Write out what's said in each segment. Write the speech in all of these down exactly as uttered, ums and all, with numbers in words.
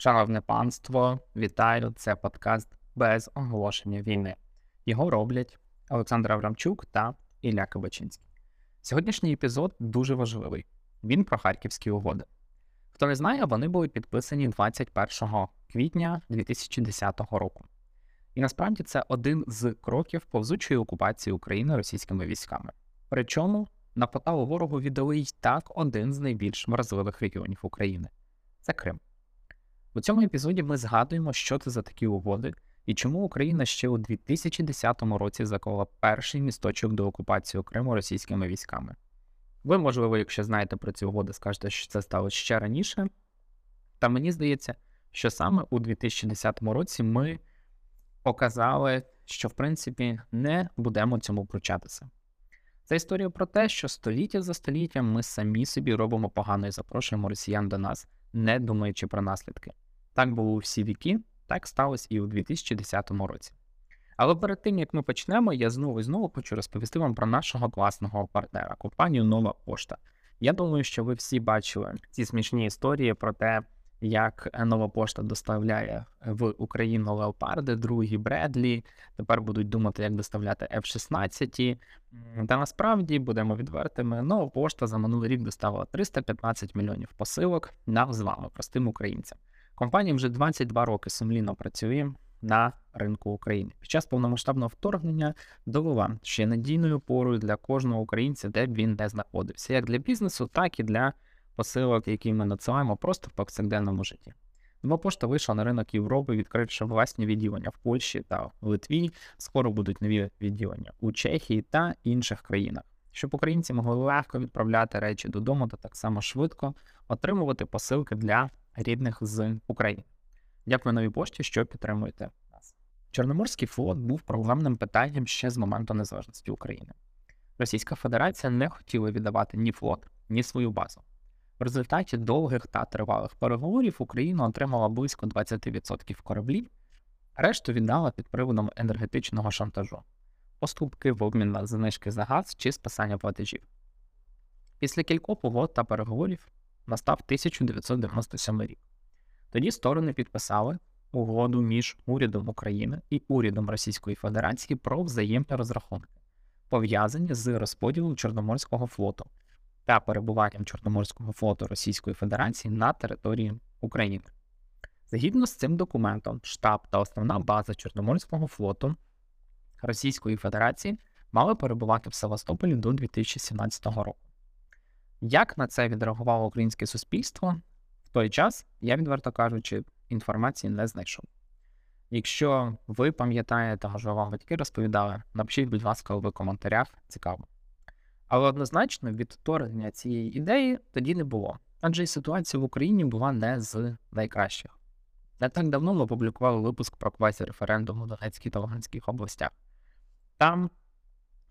Шановне панство, вітаю, це подкаст без оголошення війни. Його роблять Олександр Аврамчук та Ілля Кибачинський. Сьогоднішній епізод дуже важливий. Він про Харківські угоди. Хто не знає, вони були підписані двадцять першого квітня дві тисячі десятого року. І насправді це один з кроків повзучої окупації України російськими військами. Причому на поталу ворогу віддали й так один з найбільш вразливих регіонів України – це Крим. У цьому епізоді ми згадуємо, що це за такі угоди і чому Україна ще у дві тисячі десятому році заклала перший місточок до окупації Криму російськими військами. Ви, можливо, якщо знаєте про ці угоди, скажете, що це сталося ще раніше. Та мені здається, що саме у дві тисячі десятому році ми показали, що, в принципі, не будемо цьому пручатися. Це історія про те, що століття за століттям ми самі собі робимо погано і запрошуємо росіян до нас, не думаючи про наслідки. Так було у всі віки, так сталося і у дві тисячі десятому році. Але перед тим, як ми почнемо, я знову і знову хочу розповісти вам про нашого класного партнера, компанію Нова Пошта. Я думаю, що ви всі бачили ці смішні історії про те, як Нова Пошта доставляє в Україну леопарди, другі Бредлі, тепер будуть думати, як доставляти еф шістнадцять. Та насправді, будемо відвертими, Нова Пошта за минулий рік доставила триста п'ятнадцять мільйонів посилок нам з вами, простим українцям. Компанія вже двадцять два роки сумлінно працює на ринку України. Під час повномасштабного вторгнення довела, що є надійною опорою для кожного українця, де б він не знаходився, як для бізнесу, так і для посилок, які ми надсилаємо просто в повсякденному житті. Нова Пошта вийшла на ринок Європи, відкривши власні відділення в Польщі та Литві. Скоро будуть нові відділення у Чехії та інших країнах, щоб українці могли легко відправляти речі додому та так само швидко отримувати посилки для рідних з України. Дякую Новій Пошті, що підтримуєте нас. Чорноморський флот був проблемним питанням ще з моменту незалежності України. Російська Федерація не хотіла віддавати ні флот, ні свою базу. В результаті довгих та тривалих переговорів Україна отримала близько двадцять відсотків кораблів, решту віддала під приводом енергетичного шантажу, поступки в обмін на знижки за газ чи списання платежів. Після кількох угод та переговорів настав тисяча дев'ятсот дев'яносто сьомий рік. Тоді сторони підписали угоду між урядом України і урядом Російської Федерації про взаємні розрахунки, пов'язані з розподілом Чорноморського флоту та перебуванням Чорноморського флоту Російської Федерації на території України. Згідно з цим документом, штаб та основна база Чорноморського флоту Російської Федерації мали перебувати в Севастополі до дві тисячі сімнадцятого року. Як на це відреагувало українське суспільство? В той час, я відверто кажучи, інформації не знайшов. Якщо ви пам'ятаєте, можливо, вам батьки розповідали, напишіть, будь ласка, в коментарях, цікаво. Але однозначно відторгнення цієї ідеї тоді не було, адже і ситуація в Україні була не з найкращих. Не так давно ми опублікували випуск про квазі-референдум у Донецькій та Луганській областях. Там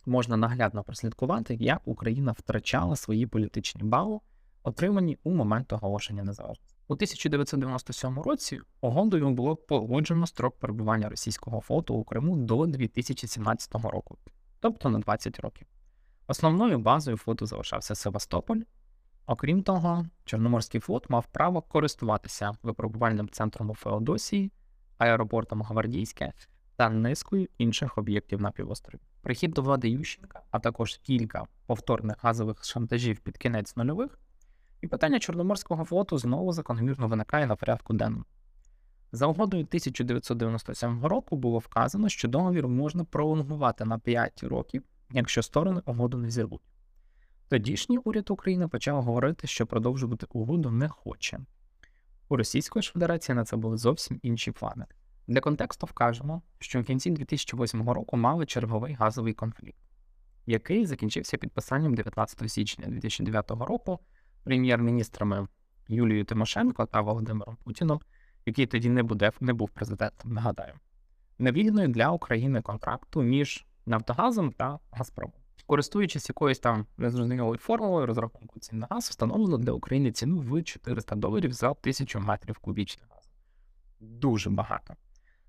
можна наглядно прослідкувати, як Україна втрачала свої політичні бали, отримані у момент оголошення незалежності. У тисяча дев'ятсот дев'яносто сьомому році угодою було погоджено строк перебування російського флоту у Криму до дві тисячі сімнадцятого року, тобто на двадцять років. Основною базою флоту залишався Севастополь. Окрім того, Чорноморський флот мав право користуватися випробувальним центром у Феодосії, аеропортом Гвардійське та низкою інших об'єктів на півострові. Прихід до влади Ющенка, а також кілька повторних газових шантажів під кінець нульових, і питання Чорноморського флоту знову закономірно виникає на порядку денному. За угодою тисяча дев'ятсот дев'яносто сьомого року було вказано, що договір можна пролонгувати на п'ять років, якщо сторони угоду не зірвуть. Тодішній уряд України почав говорити, що продовжувати угоду не хоче. У Російської ж Федерації на це були зовсім інші плани. Для контексту вкажемо, що в кінці дві тисячі восьмого року мали черговий газовий конфлікт, який закінчився підписанням дев'ятнадцятого січня дві тисячі дев'ятого року прем'єр-міністрами Юлією Тимошенко та Володимиром Путіном, який тоді не, буде, не був президентом, нагадаю, невигідною для України контракту між Нафтогазом та Газпромом. Користуючись якоюсь там незрозумілою формулою розрахунку цін на газ, встановлено для України ціну в чотириста доларів за тисячу метрів кубічного газу. Дуже багато.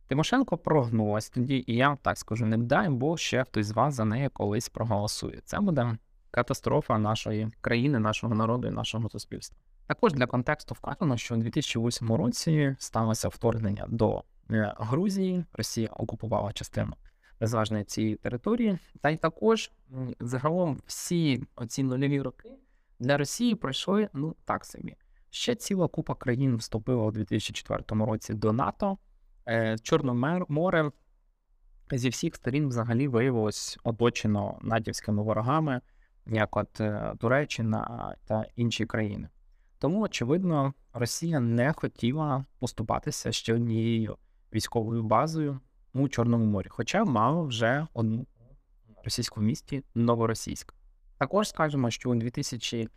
Тимошенко прогнулась тоді, і я так скажу, не дай, бо ще хтось з вас за неї колись проголосує. Це буде катастрофа нашої країни, нашого народу і нашого суспільства. Також для контексту вказано, що у дві тисячі восьмому році сталося вторгнення до Грузії, Росія окупувала частину незалежної цієї території, та й також загалом всі оці нульові роки для Росії пройшли, ну, так собі. Ще ціла купа країн вступила у дві тисячі четвертому році до НАТО. Чорне море зі всіх сторін взагалі виявилось оточено натівськими ворогами, як от Туреччина та інші країни. Тому, очевидно, Росія не хотіла поступатися ще однією військовою базою у Чорному морі, хоча мала вже одну в російському місті Новоросійськ. Також скажемо, що у дві тисячі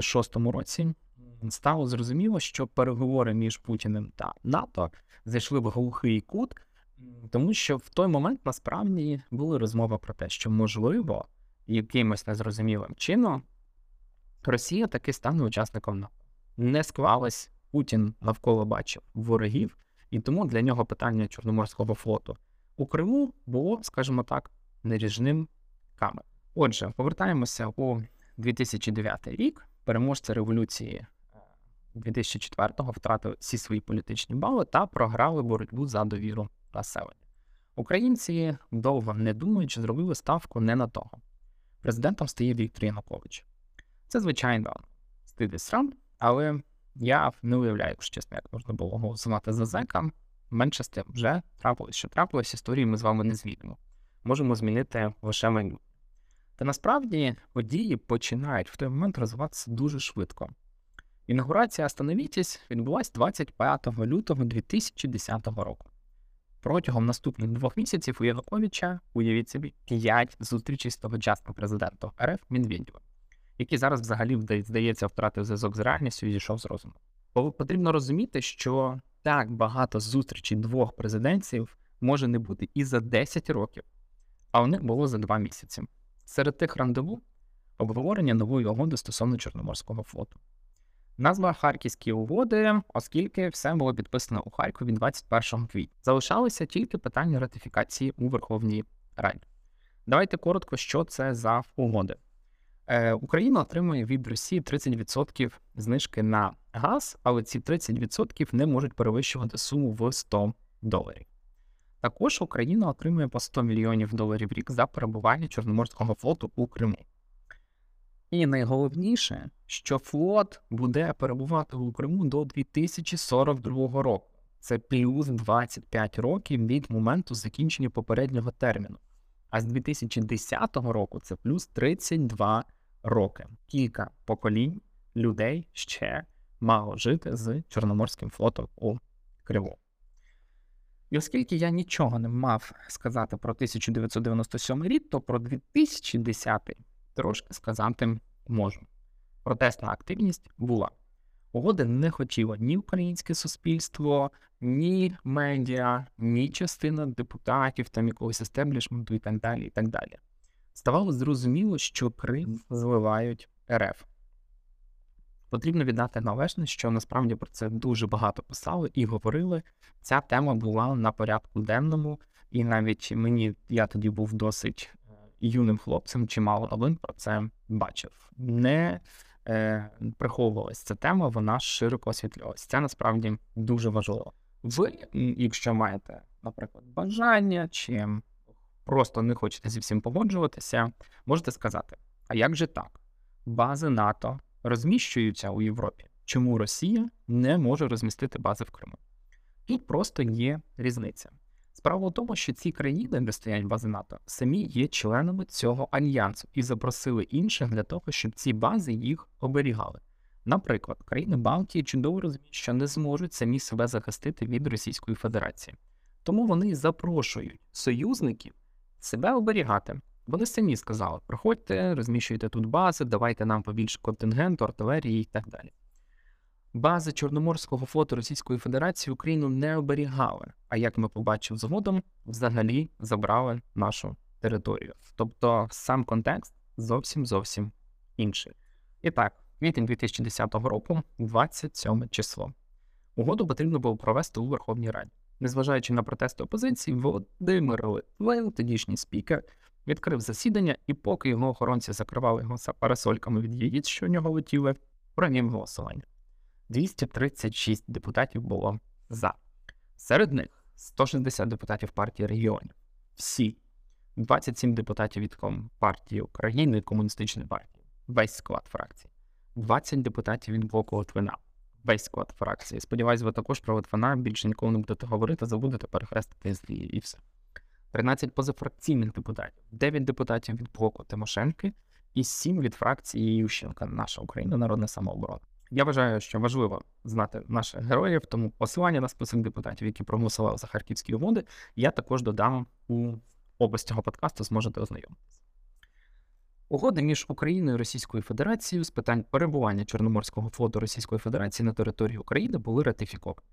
шостому році стало зрозуміло, що переговори між Путіним та НАТО зайшли в глухий кут, тому що в той момент насправді були розмови про те, що, можливо, якимось незрозумілим чином Росія таки стане учасником НАТО. Не склалось, Путін навколо бачив ворогів, і тому для нього питання Чорноморського флоту у Криму було, скажімо так, наріжним каменем. Отже, повертаємося у дві тисячі дев'ятий рік. Переможці революції дві тисячі четвертого втратили всі свої політичні бали та програли боротьбу за довіру населення. Українці, довго не думаючи, зробили ставку не на того. Президентом стає Віктор Янукович. Це, звичайно, стид і срам, але я не уявляю, якщо чесно, як можна було голосувати за зека. Менше з тим вже трапилось, що трапилось, історії ми з вами не змінимо. Можемо змінити лише меню. Та насправді події починають в той момент розвиватися дуже швидко. Інаугурація «Остановіться» відбулась двадцять п'ятого лютого дві тисячі десятого року. Протягом наступних двох місяців у Януковича, уявіть собі, п'ять зустрічей з тогочасним президентом РФ Медведєвим, який зараз взагалі, здається, втратив зв'язок з реальністю і зійшов з розуму. Бо потрібно розуміти, що так багато зустрічей двох президентів може не бути і за десять років, а у них було за два місяці. Серед тих рандеву – обговорення нової угоди стосовно Чорноморського флоту. Назва «Харківські угоди», оскільки все було підписано у Харкові двадцять першого квітня. Залишалися тільки питання ратифікації у Верховній Раді. Давайте коротко, що це за угоди. Україна отримує від Росії тридцять відсотків знижки на газ, але ці тридцять відсотків не можуть перевищувати суму в сто доларів. Також Україна отримує по сто мільйонів доларів в рік за перебування Чорноморського флоту у Криму. І найголовніше, що флот буде перебувати у Криму до дві тисячі сорок другого року. Це плюс двадцять п'ять років від моменту закінчення попереднього терміну. А з дві тисячі десятого року це плюс тридцять два роки. Кілька поколінь людей ще мало жити з Чорноморським флотом у Криму. І оскільки я нічого не мав сказати про тисяча дев'ятсот дев'яносто сьомий рік, то про дві тисячі десятий трошки сказати можу. Протестна активність була. Угоди не хотіло ні українське суспільство, ні медіа, ні частина депутатів, там якогось естеблішменту і так далі, і так далі. Ставало зрозуміло, що Крим зливають РФ. Потрібно віддати належне, що насправді про це дуже багато писали і говорили. Ця тема була на порядку денному, і навіть мені, я тоді був досить юним хлопцем, чимало новин про це бачив. Не е, приховувалась ця тема, вона широко освітлювалася. Це насправді дуже важливо. Ви, якщо маєте, наприклад, бажання, чи просто не хочете зі всім погоджуватися, можете сказати, а як же так? Бази НАТО розміщуються у Європі. Чому Росія не може розмістити бази в Криму? Тут просто є різниця. Справа в тому, що ці країни, де стоять бази НАТО, самі є членами цього альянсу і запросили інших для того, щоб ці бази їх оберігали. Наприклад, країни Балтії чудово розуміють, що не зможуть самі себе захистити від Російської Федерації. Тому вони запрошують союзників себе оберігати. Вони самі сказали, приходьте, розміщуйте тут бази, давайте нам побільше контингенту, артилерії і так далі. Бази Чорноморського флоту Російської Федерації Україну не оберігали, а як ми побачили згодом, взагалі забрали нашу територію. Тобто сам контекст зовсім-зовсім інший. І так, квітень дві тисячі десятого року, двадцять сьоме число. Угоду потрібно було провести у Верховній Раді. Незважаючи на протести опозиції, Володимир Лейл, тодішній спікер, відкрив засідання, і поки його охоронці закривали його парасольками від яєць, що в нього летіли, провів голосування. двісті тридцять шість депутатів було за. Серед них сто шістдесят депутатів партії регіонів. Всі. двадцять сім депутатів від Компартії України і Комуністичної партії. Весь склад фракції. двадцять депутатів від блоку Литвина. Весь склад фракції. Сподіваюсь, ви також про Литвина більше ніколи не будете говорити, забудете, перехрестити і все. тринадцять позафракційних депутатів. дев'ять депутатів від блоку Тимошенки і сім від фракції Ющенка «Наша Україна, Народна самооборона». Я вважаю, що важливо знати наших героїв, тому посилання на список депутатів, які проголосували за Харківські угоди, я також додам у опис цього подкасту, зможете ознайомитися. Угоди між Україною і Російською Федерацією з питань перебування Чорноморського флоту Російської Федерації на території України були ратифіковані.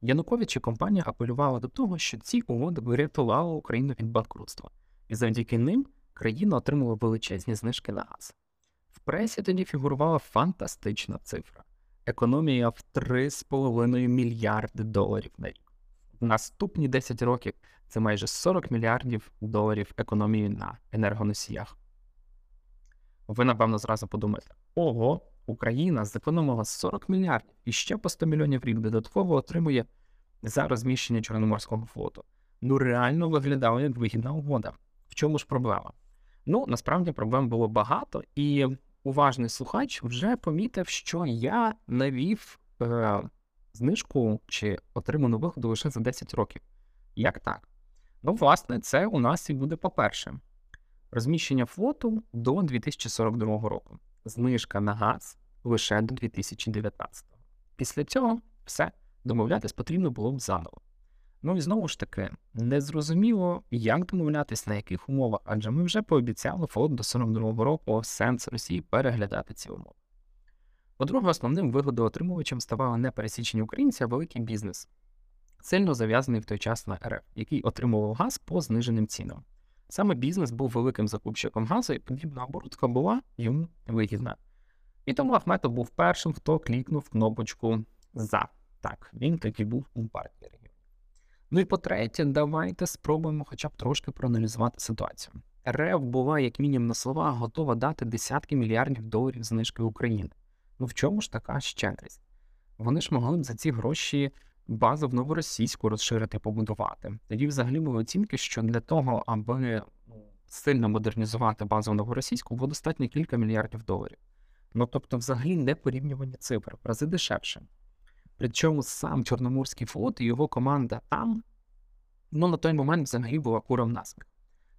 Янукович і компанія апелювали до того, що ці угоди врятували Україну від банкрутства, і завдяки ним країна отримала величезні знижки на газ. В пресі тоді фігурувала фантастична цифра – економія в три з половиною мільярди доларів на рік. В наступні десять років це майже сорок мільярдів доларів економії на енергоносіях. Ви, напевно, зразу подумаєте, ого, Україна зекономила сорок мільярдів і ще по сто мільйонів рік додатково отримує за розміщення Чорноморського флоту. Ну реально виглядала як вигідна угода. В чому ж проблема? Ну, насправді проблем було багато, і уважний слухач вже помітив, що я навів е, знижку чи отриману вигоду лише за десять років. Як так? Ну, власне, це у нас і буде по-перше. Розміщення флоту до дві тисячі сорок другого року. Знижка на газ лише до дві тисячі дев'ятнадцятого. Після цього все, домовлятись потрібно було б заново. Ну і знову ж таки, незрозуміло, як домовлятись, на яких умовах, адже ми вже пообіцяли флот до сорок другого року сенс Росії переглядати ці умови. По-друге, основним вигодоотримувачем ставали не пересічені українці, а великий бізнес, сильно зав'язаний в той час на РФ, який отримував газ по зниженим цінам. Саме бізнес був великим закупщиком газу, і подібна оборудка була йому вигідна. І тому Ахметов був першим, хто клікнув кнопочку «За». Так, він таки був у партії. Ну і по-третє, давайте спробуємо хоча б трошки проаналізувати ситуацію. РФ була, як мінімум на словах, готова дати десятки мільярдів доларів знижки України. Ну в чому ж така щедрість? Вони ж могли б за ці гроші базу в Новоросійську розширити, побудувати. Тоді взагалі були оцінки, що для того, аби сильно модернізувати базу в Новоросійську, було достатньо кілька мільярдів доларів. Ну тобто взагалі не порівнювання цифр, в рази дешевше. Причому сам Чорноморський флот і його команда там, ну на той момент взагалі була кура в насміх.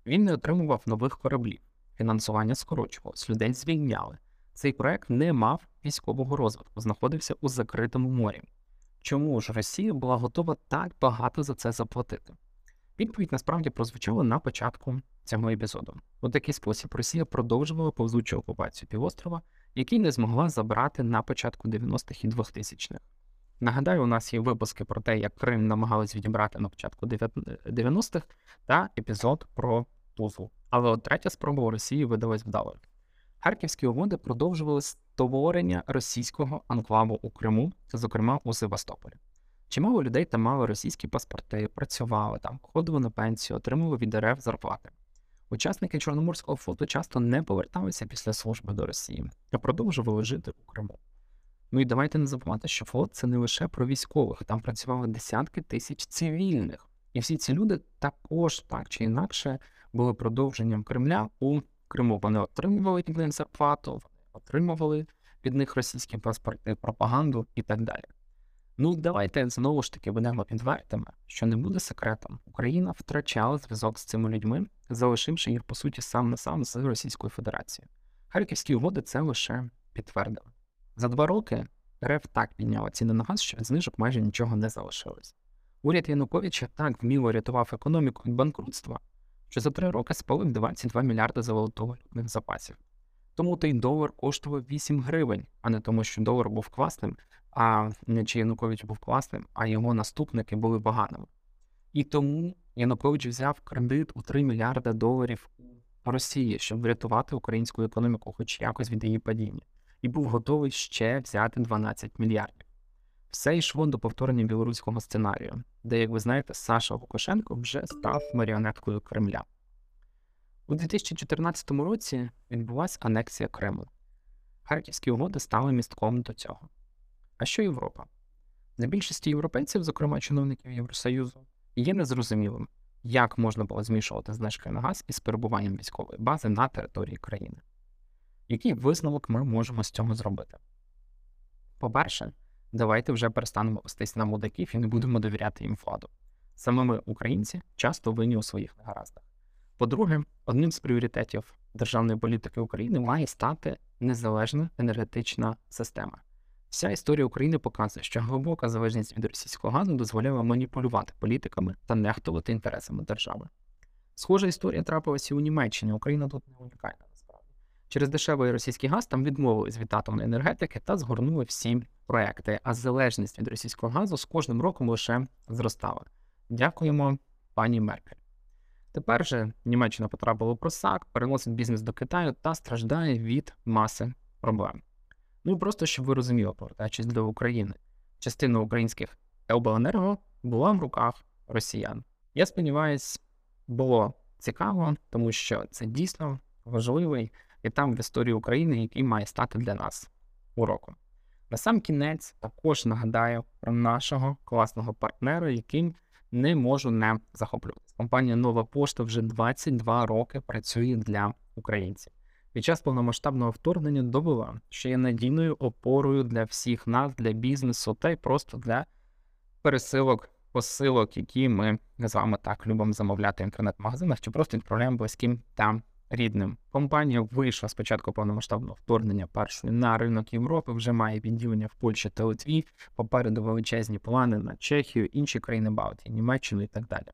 Він не отримував нових кораблів, фінансування скорочувалось, людей звільняли. Цей проект не мав військового розвитку, знаходився у закритому морі. Чому ж Росія була готова так багато за це заплатити? Відповідь насправді прозвучала на початку цього епізоду. У такий спосіб Росія продовжувала повзучу окупацію півострова, який не змогла забрати на початку дев'яностих і двохтисячних. Нагадаю, у нас є випуски про те, як Крим намагалися відібрати на початку дев'яностих та епізод про Тузлу. Але от третя спроба Росії видалась вдалою. Харківські угоди продовжували створення російського анклаву у Криму, зокрема у Севастополі. Чимало людей там мали російські паспорти, працювали там, ходили на пенсію, отримували від РФ зарплати. Учасники Чорноморського флоту часто не поверталися після служби до Росії, а продовжували жити у Криму. Ну і давайте не забувати, що флот – це не лише про військових, там працювали десятки тисяч цивільних. І всі ці люди також, так чи інакше, були продовженням Кремля у Криму. Вони отримували від них зарплату, вони отримували від них російські паспорти, пропаганду і так далі. Ну давайте знову ж таки будемо відвертими, що не буде секретом. Україна втрачала зв'язок з цими людьми, залишивши їх, по суті, сам на сам з Російською Федерацією. Харківські угоди це лише підтвердили. За два роки РФ так підняла ціни на газ, що від знижок майже нічого не залишилось. Уряд Януковича так вміло рятував економіку від банкрутства, що за три роки спалив двадцять два мільярди золотовалютних запасів. Тому той долар коштував вісім гривень, а не тому, що долар був класним, а не чи Янукович був класним, а його наступники були поганими. І тому Янукович взяв кредит у три мільярди доларів у Росії, щоб врятувати українську економіку хоч якось від її падіння. І був готовий ще взяти дванадцять мільярдів. Все йшло до повторення білоруського сценарію, де, як ви знаєте, Саша Лукашенко вже став маріонеткою Кремля. У дві тисячі чотирнадцятому році відбулася анексія Криму. Харківські угоди стали містком до цього. А що Європа? Для більшості європейців, зокрема чиновників Євросоюзу, є незрозумілим, як можна було змішувати знижки на газ із перебуванням військової бази на території країни. Який висновок ми можемо з цього зробити? По-перше, давайте вже перестанемо вестись на мудаків і не будемо довіряти їм владу. Саме ми, українці, часто винні у своїх негараздах. По-друге, одним з пріоритетів державної політики України має стати незалежна енергетична система. Вся історія України показує, що глибока залежність від російського газу дозволяла маніпулювати політиками та нехтувати інтересами держави. Схожа історія трапилася і у Німеччині, Україна тут не унікальна насправді. Через дешевий російський газ там відмовились від атомної енергетики та згорнули всі проекти, а залежність від російського газу з кожним роком лише зростала. Дякуємо пані Меркель. Тепер же Німеччина потрапила у просак, переносить бізнес до Китаю та страждає від маси проблем. Ну і просто, щоб ви розуміли, повертаючись до України, частина українських обленерго була в руках росіян. Я сподіваюся, було цікаво, тому що це дійсно важливий етап в історії України, який має стати для нас уроком. На сам кінець також нагадаю про нашого класного партнера, яким не можу не захоплюватися. Компанія Нова Пошта вже двадцять два роки працює для українців. Під час повномасштабного вторгнення довела, що є надійною опорою для всіх нас, для бізнесу та й просто для пересилок, посилок, які ми з вами так любимо замовляти в інтернет-магазинах, чи просто відправляємо близьким та рідним. Компанія вийшла з початку повномасштабного вторгнення першою на ринок Європи, вже має відділення в Польщі та Литві, попереду величезні плани на Чехію, інші країни Балтії, Німеччину і так далі.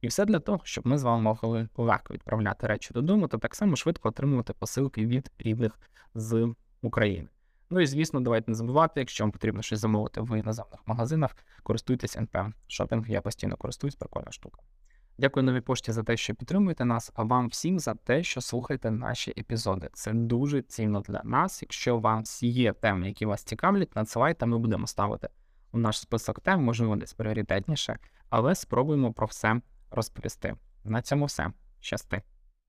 І все для того, щоб ми з вами могли легко відправляти речі додому та так само швидко отримувати посилки від рідних з України. Ну і, звісно, давайте не забувати, якщо вам потрібно щось замовити в іноземних магазинах, користуйтесь ен пі Shopping, я постійно користуюсь, прикольна штука. Дякую Новій Пошті за те, що підтримуєте нас, а вам всім за те, що слухаєте наші епізоди. Це дуже цінно для нас. Якщо вам є теми, які вас цікавлять, надсилайте, ми будемо ставити у наш список тем, можливо, десь пріоритетніше, але спробуємо про все розповісти. На цьому все. Щасти!